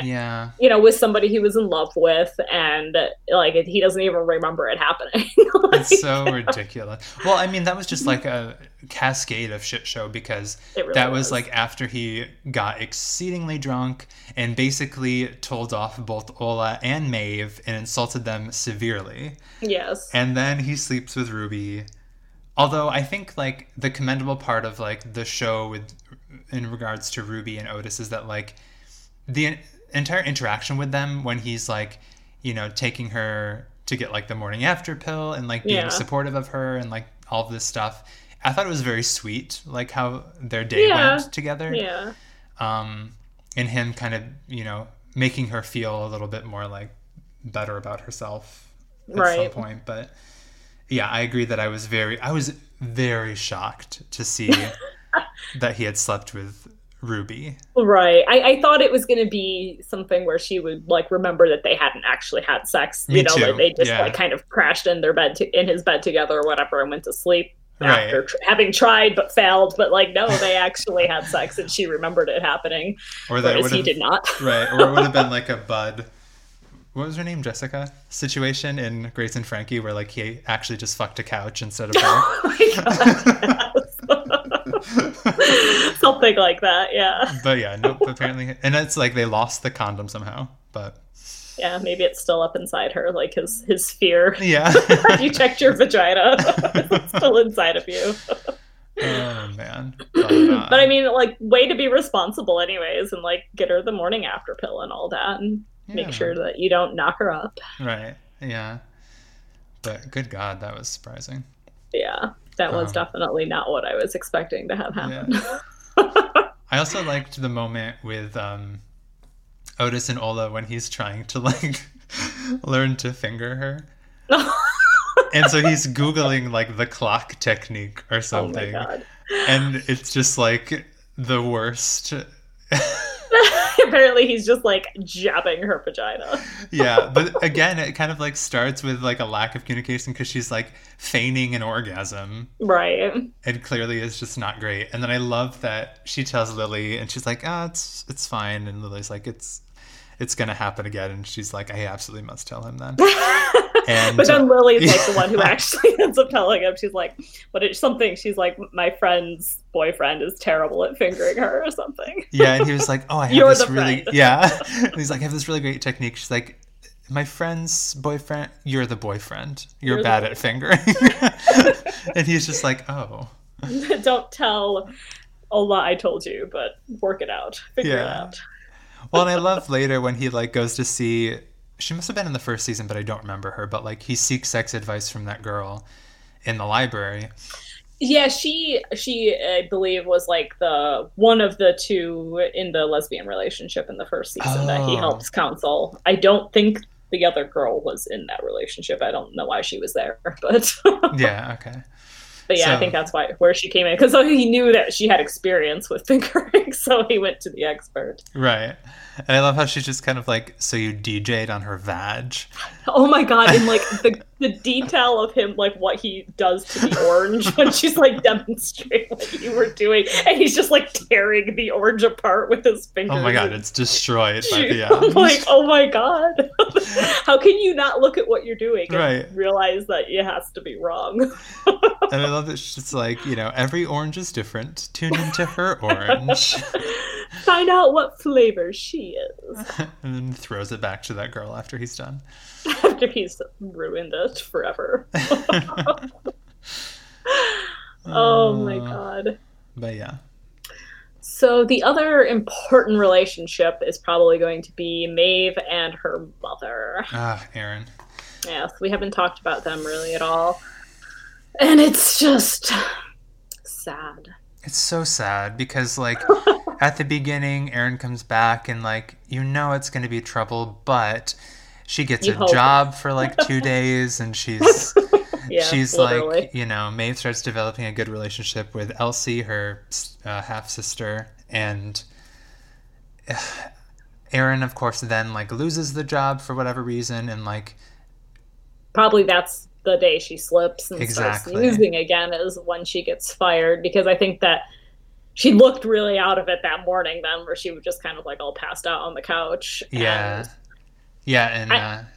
with somebody he was in love with, and like he doesn't even remember it happening. Like, it's so ridiculous. Well, I mean that was just like a cascade of shit show, because really that was like after he got exceedingly drunk and basically told off both Ola and Maeve and insulted them severely. Yes. And then he sleeps with Ruby. Although I think like the commendable part of like the show in regards to Ruby and Otis is that like the entire interaction with them when he's like, taking her to get like the morning after pill and like being supportive of her and like all of this stuff. I thought it was very sweet, like how their day went together. Yeah. And him kind of, making her feel a little bit more like better about herself at some point. But yeah, I agree that I was very shocked to see that he had slept with Ruby. Right. I thought it was going to be something where she would like remember that they hadn't actually had sex. Me too. Like they just like kind of crashed in their bed in his bed together or whatever and went to sleep after having tried but failed. But like no, they actually had sex and she remembered it happening. Or that he did not. Right. Or it would have been like a bud. What was her name, Jessica? Situation in Grace and Frankie where like he actually just fucked a couch instead of her. Oh my god. Something like that, yeah. But yeah, nope, apparently. And it's like they lost the condom somehow, but yeah, maybe it's still up inside her, like his fear. Yeah. You checked your vagina. It's still inside of you. Oh man. But I mean like way to be responsible anyways, and like get her the morning after pill and all that, and make sure that you don't knock her up. Right. Yeah. But good god, that was surprising. Yeah. That was definitely not what I was expecting to have happen. Yeah. I also liked the moment with Otis and Ola when he's trying to like learn to finger her. And so he's Googling like the clock technique or something. Oh my god. And it's just like the worst apparently he's just like jabbing her vagina. Yeah, but again, it kind of like starts with like a lack of communication because she's like feigning an orgasm. Right. And clearly it's just not great. And then I love that she tells Lily and she's like, ah, it's fine. And Lily's like, it's going to happen again. And she's like, I absolutely must tell him then. And, but then Lily's like the one who actually ends up telling him. She's like, but it's something. She's like, my friend's boyfriend is terrible at fingering her or something. Yeah. And he was like, oh, I have You're this really, friend. Yeah. And he's like, I have this really great technique. She's like, my friend's boyfriend, you're the boyfriend. You're bad at fingering. And he's just like, oh. Don't tell Ola I told you, but work it out. Figure it out. Well, and I love later when he like goes to see, she must have been in the first season, but I don't remember her, but like he seeks sex advice from that girl in the library. Yeah, she I believe was like the one of the two in the lesbian relationship in the first season that he helps counsel. I don't think the other girl was in that relationship. I don't know why she was there, but yeah, okay. But yeah, so, I think that's where she came in. Because he knew that she had experience with fingering, so he went to the expert. Right. And I love how she's just kind of like, so you DJ'd on her vag? Oh my god, and like the detail of him, like what he does to the orange when she's like demonstrating what you were doing. And he's just like tearing the orange apart with his fingers. Oh my god, it's destroyed by the end. I'm like, oh my god. How can you not look at what you're doing and realize that it has to be wrong? And I love that she's just like, you know, every orange is different. Tune into her orange. Find out what flavor she is. And then throws it back to that girl after he's done. After he's ruined it forever. Oh my god. But yeah. So the other important relationship is probably going to be Maeve and her mother. Aaron. Yes, we haven't talked about them really at all. And it's just sad. It's so sad because, like, at the beginning, Aaron comes back and, like, you know it's going to be trouble, but she gets a job for, like, 2 days and she's literally. Like, you know, Maeve starts developing a good relationship with Elsie, her half-sister, and Aaron, of course, then, like, loses the job for whatever reason and, like... Probably that's... the day she slips and starts losing again is when she gets fired, because I think that she looked really out of it that morning then, where she was just kind of like all passed out on the couch. And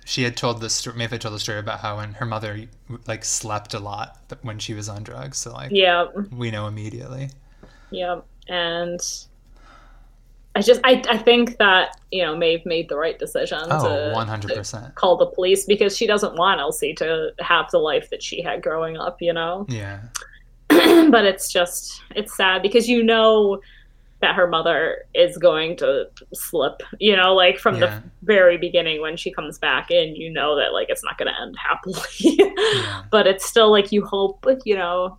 she had told the story, Maeve had told the story about how when her mother like slept a lot when she was on drugs, so like we know immediately. And I think that, you know, Maeve made the right decision to 100%. To call the police, because she doesn't want Elsie to have the life that she had growing up, you know? Yeah. But it's sad because you know that her mother is going to slip, you know, like from the very beginning when she comes back in, you know that like it's not going to end happily. But it's still like you hope, you know,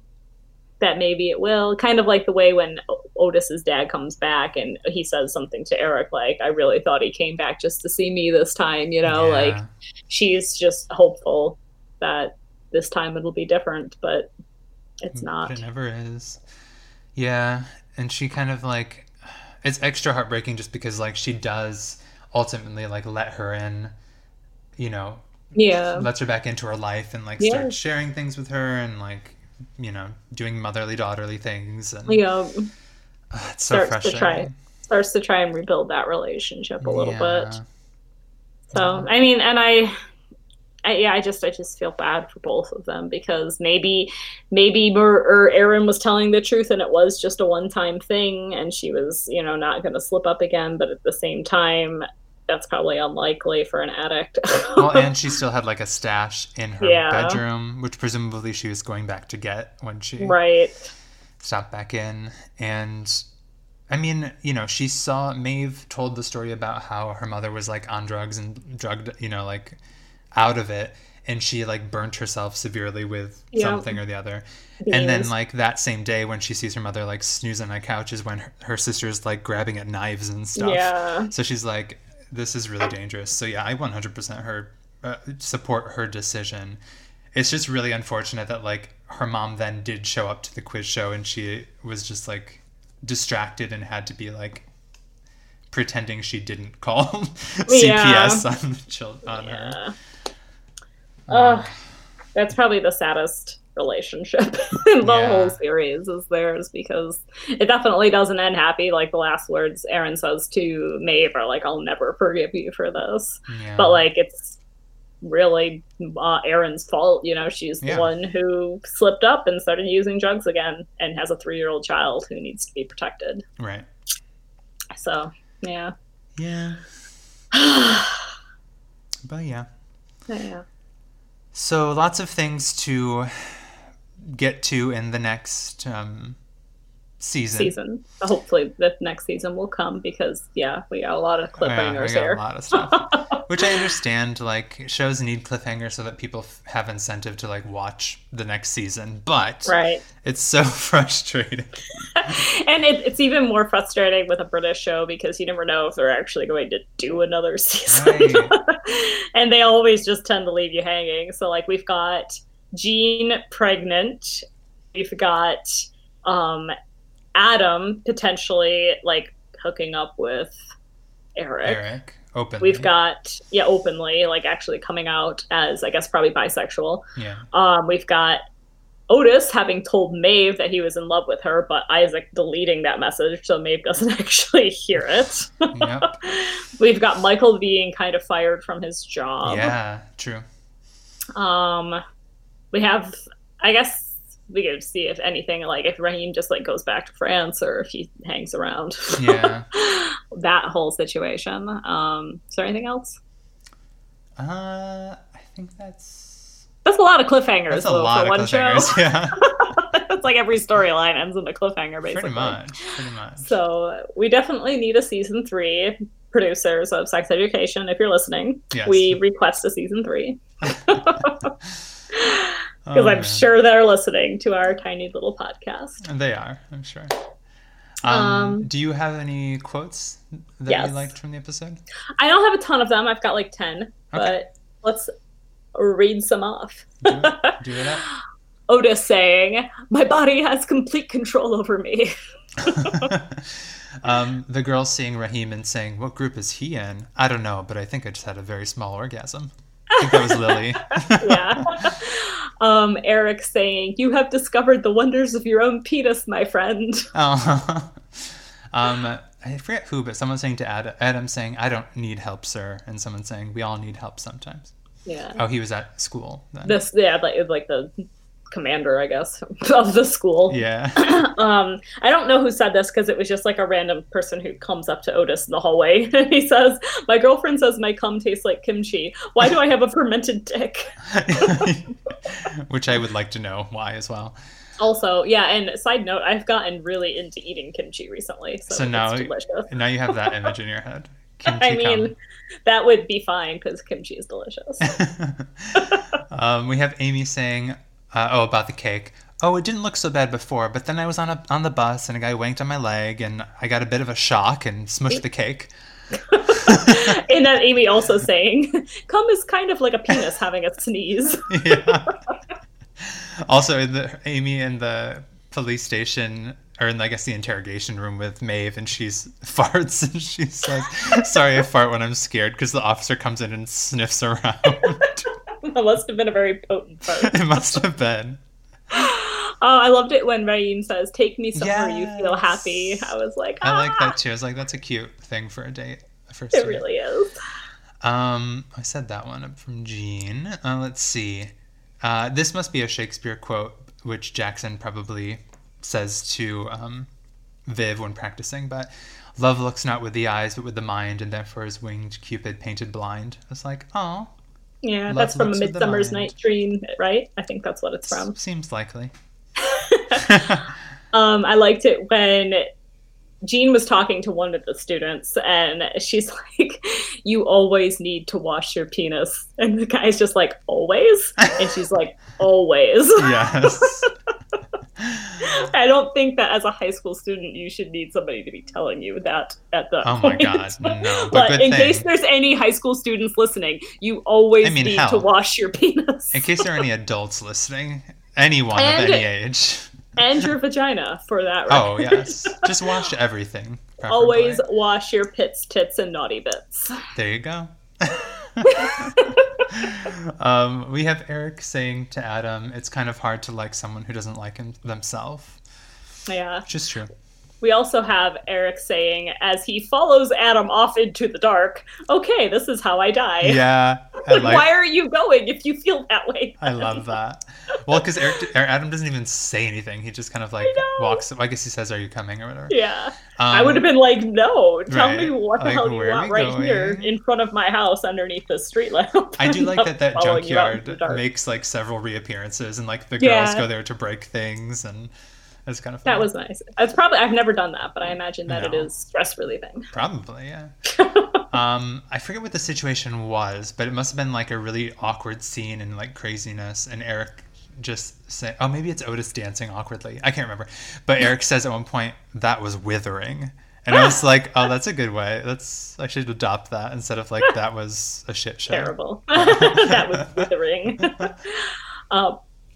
that maybe it will, kind of like the way when Otis's dad comes back and he says something to Eric like, I really thought he came back just to see me this time, you know? Like she's just hopeful that this time it'll be different, but it's not. It never is. Yeah. And she kind of like, it's extra heartbreaking just because like she does ultimately like let her in, you know, lets her back into her life and like starts sharing things with her and like, you know, doing motherly daughterly things, and it's so frustrating. Starts to try and rebuild that relationship a little bit. So I mean, and I just feel bad for both of them, because maybe Aaron was telling the truth and it was just a one-time thing and she was, you know, not going to slip up again, but at the same time that's probably unlikely for an addict. Well, and she still had like a stash in her bedroom, which presumably she was going back to get when she stopped back in. And I mean, you know, Maeve told the story about how her mother was like on drugs and drugged, you know, like out of it. And she like burnt herself severely with something or the other. Beans. And then like that same day when she sees her mother like snooze on a couch is when her sister's like grabbing at knives and stuff. Yeah. So she's like, this is really dangerous. So yeah, I 100% support her decision. It's just really unfortunate that like her mom then did show up to the quiz show and she was just like distracted and had to be like pretending she didn't call CPS on the on her. That's probably the saddest relationship in the whole series is theirs, because it definitely doesn't end happy. Like, the last words Aaron says to Maeve are like, I'll never forgive you for this. Yeah. But like, it's really Erin's fault, you know. She's the one who slipped up and started using drugs again and has a 3-year-old child who needs to be protected. Right. So, yeah. Yeah. But yeah. Yeah. So lots of things to get to in the next season. Hopefully the next season will come, because we got a lot of cliffhangers here. We got a lot of stuff, which I understand. Like, shows need cliffhangers so that people have incentive to like watch the next season. But it's so frustrating, and it's even more frustrating with a British show, because you never know if they're actually going to do another season, and they always just tend to leave you hanging. So like, we've got Jean pregnant, we've got Adam potentially like hooking up with Eric openly. We've got openly, like actually coming out as, I guess, probably bisexual. We've got Otis having told Maeve that he was in love with her, but Isaac deleting that message so Maeve doesn't actually hear it. We've got Michael being kind of fired from his job. We have, I guess, we could see if anything, like if Rahim just like goes back to France, or if he hangs around. That whole situation. Is there anything else? I think that's a lot of cliffhangers. That's a lot of cliffhangers. Show. Yeah. It's like every storyline ends in a cliffhanger, basically. Pretty much. So we definitely need a season 3. Producers of Sex Education, if you're listening, we request a season 3. Because I'm sure they're listening to our tiny little podcast. And they are, I'm sure. Do you have any quotes that you liked from the episode? I don't have a ton of them. I've got like 10. But let's read some off. Do it up. Otis saying, "My body has complete control over me." The girl seeing Rahim and saying, "What group is he in? I don't know, but I think I just had a very small orgasm." I think that was Lily. Eric saying, "You have discovered the wonders of your own penis, my friend." I forget who, but someone saying to Adam saying, "I don't need help, sir," and someone saying, "We all need help sometimes." Yeah. Oh, he was at school then. Like the commander, I guess, of the school. Yeah. I don't know who said this, because it was just like a random person who comes up to Otis in the hallway, and he says, "My girlfriend says my cum tastes like kimchi. Why do I have a fermented dick?" Which I would like to know why as well. Also, and side note, I've gotten really into eating kimchi recently, so now it's delicious. Now you have that image in your head. Kimchi cum. That would be fine, because kimchi is delicious. We have Aimee saying, about the cake. "Oh, it didn't look so bad before, but then I was on the bus and a guy wanked on my leg and I got a bit of a shock and smushed the cake." And then Aimee also saying, "Cum is kind of like a penis having a sneeze." Yeah. Also, Aimee in the police station, or in, I guess, the interrogation room with Maeve, and she's farts, and she's like, "Sorry, I fart when I'm scared," because the officer comes in and sniffs around. It must have been a very potent fart. It must have been. Oh, I loved it when Rahim says, "Take me somewhere you feel happy." I was like, I like that too. I was like, that's a cute thing for a date. It really is. I said that one up from Jean. Let's see. This must be a Shakespeare quote, which Jackson probably says to Viv when practicing, but "Love looks not with the eyes, but with the mind, and therefore is winged Cupid painted blind." I was like, oh. Yeah, love, that's from A Midsummer's Night Dream, right? I think that's what it's from. Seems likely. I liked it when Jean was talking to one of the students, and she's like, "You always need to wash your penis." And the guy's just like, "Always?" And she's like, "Always." Yes. I don't think that as a high school student you should need somebody to be telling you that at the point. My god, no. But in case there's any high school students listening, you always need to wash your penis. In case there are any adults listening, anyone of any age. And your vagina, for that record. Oh, yes. Just wash everything. Preferably. Always wash your pits, tits, and naughty bits. There you go. We have Eric saying to Adam, it's kind of hard to like someone who doesn't like themselves. Yeah. Which is true. We also have Eric saying, as he follows Adam off into the dark, okay, this is how I die. Yeah. Like, why are you going if you feel that way? I love that. Well, because Adam doesn't even say anything. He just kind of like walks up. I guess he says, are you coming or whatever? Yeah. I would have been like, no, tell me what the hell do you want right here in front of my house underneath the street lamp. I do like that junkyard makes like several reappearances and like the girls go there to break things and... That's kind of fun. That was nice. It's probably, I've never done that, but I imagine that it is stress relieving. Probably, yeah. I forget what the situation was, but it must have been like a really awkward scene and like craziness. And Eric just said, oh, maybe it's Otis dancing awkwardly. I can't remember. But Eric says at one point, that was withering. And I was like, oh, that's a good way. I should adopt that instead of like, that was a shit show. Terrible. That was withering.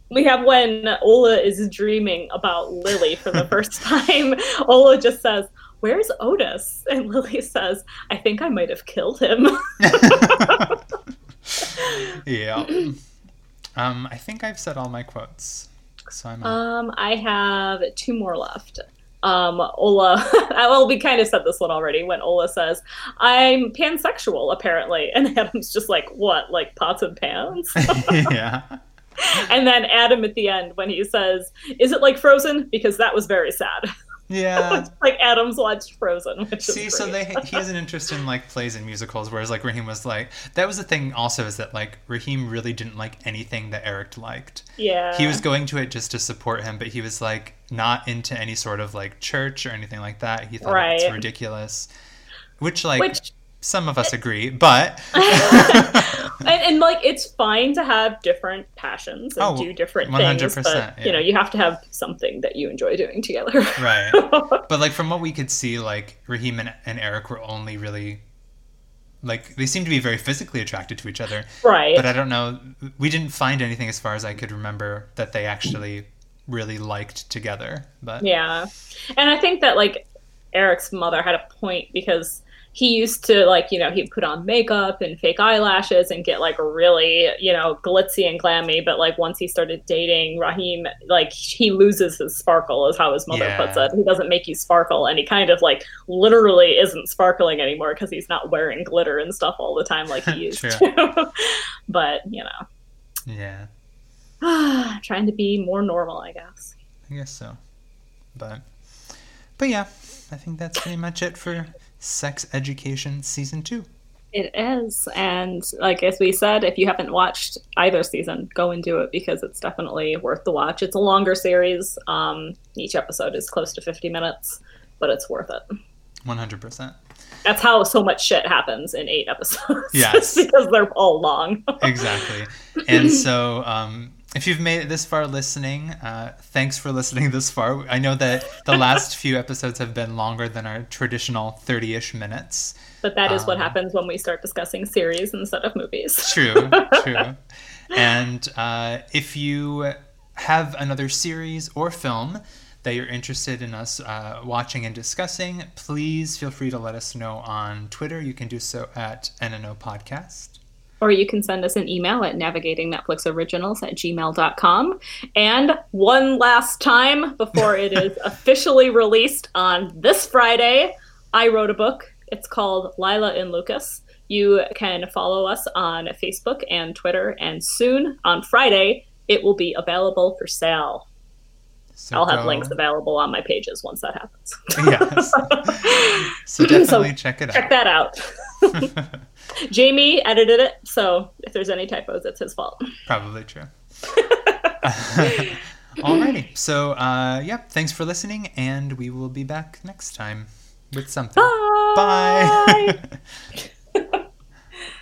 We have when Ola is dreaming about Lily for the first time. Ola just says, where's Otis? And Lily says, I think I might have killed him. Yeah. I think I've said all my quotes. So I'm I have two more left. Ola, well, we kind of said this one already when Ola says, I'm pansexual, apparently. And Adam's just like, what, like pots and pans? Yeah. And then Adam at the end when he says, is it like Frozen? Because that was very sad. Yeah. Like Adam's watched Frozen. Which See, is so they, he has an interest in like plays and musicals, whereas like Rahim was like, that was the thing also is that like Rahim really didn't like anything that Eric liked. Yeah. He was going to it just to support him, but he was like not into any sort of like church or anything like that. He thought it's ridiculous. Which some of us agree, but... and, like, it's fine to have different passions and do different things, but, you know, you have to have something that you enjoy doing together. Right. But, like, from what we could see, like, Rahim and Eric were only really, like, they seemed to be very physically attracted to each other. Right. But I don't know, we didn't find anything as far as I could remember that they actually really liked together. But yeah. And I think that, like, Eric's mother had a point because... He used to, like, you know, he'd put on makeup and fake eyelashes and get, like, really, you know, glitzy and glammy. But, like, once he started dating Rahim, like, he loses his sparkle, is how his mother puts it. He doesn't make you sparkle. And he kind of, like, literally isn't sparkling anymore because he's not wearing glitter and stuff all the time like he used to. But, you know. Yeah. Trying to be more normal, I guess. I guess so. But yeah, I think that's pretty much it for... Sex Education Season 2. It is. And like as we said, if you haven't watched either season, go and do it because it's definitely worth the watch. It's a longer series. Each episode is close to 50 minutes, but it's worth it. 100%. That's how so much shit happens in 8 episodes. Yes. Because they're all long. Exactly. And so if you've made it this far listening, thanks for listening this far. I know that the last few episodes have been longer than our traditional 30-ish minutes. But that is what happens when we start discussing series instead of movies. True. And if you have another series or film that you're interested in us watching and discussing, please feel free to let us know on Twitter. You can do so at NNO Podcast. Or you can send us an email at navigatingnetflixoriginals@gmail.com. And one last time before it is officially released on this Friday, I wrote a book. It's called Lila and Lucas. You can follow us on Facebook and Twitter. And soon, on Friday, it will be available for sale. So I'll have links available on my pages once that happens. Yes. So definitely check it out. Check that out. Jamie edited it, so if there's any typos, it's his fault. Probably true. Alrighty. So, thanks for listening, and we will be back next time with something. Bye!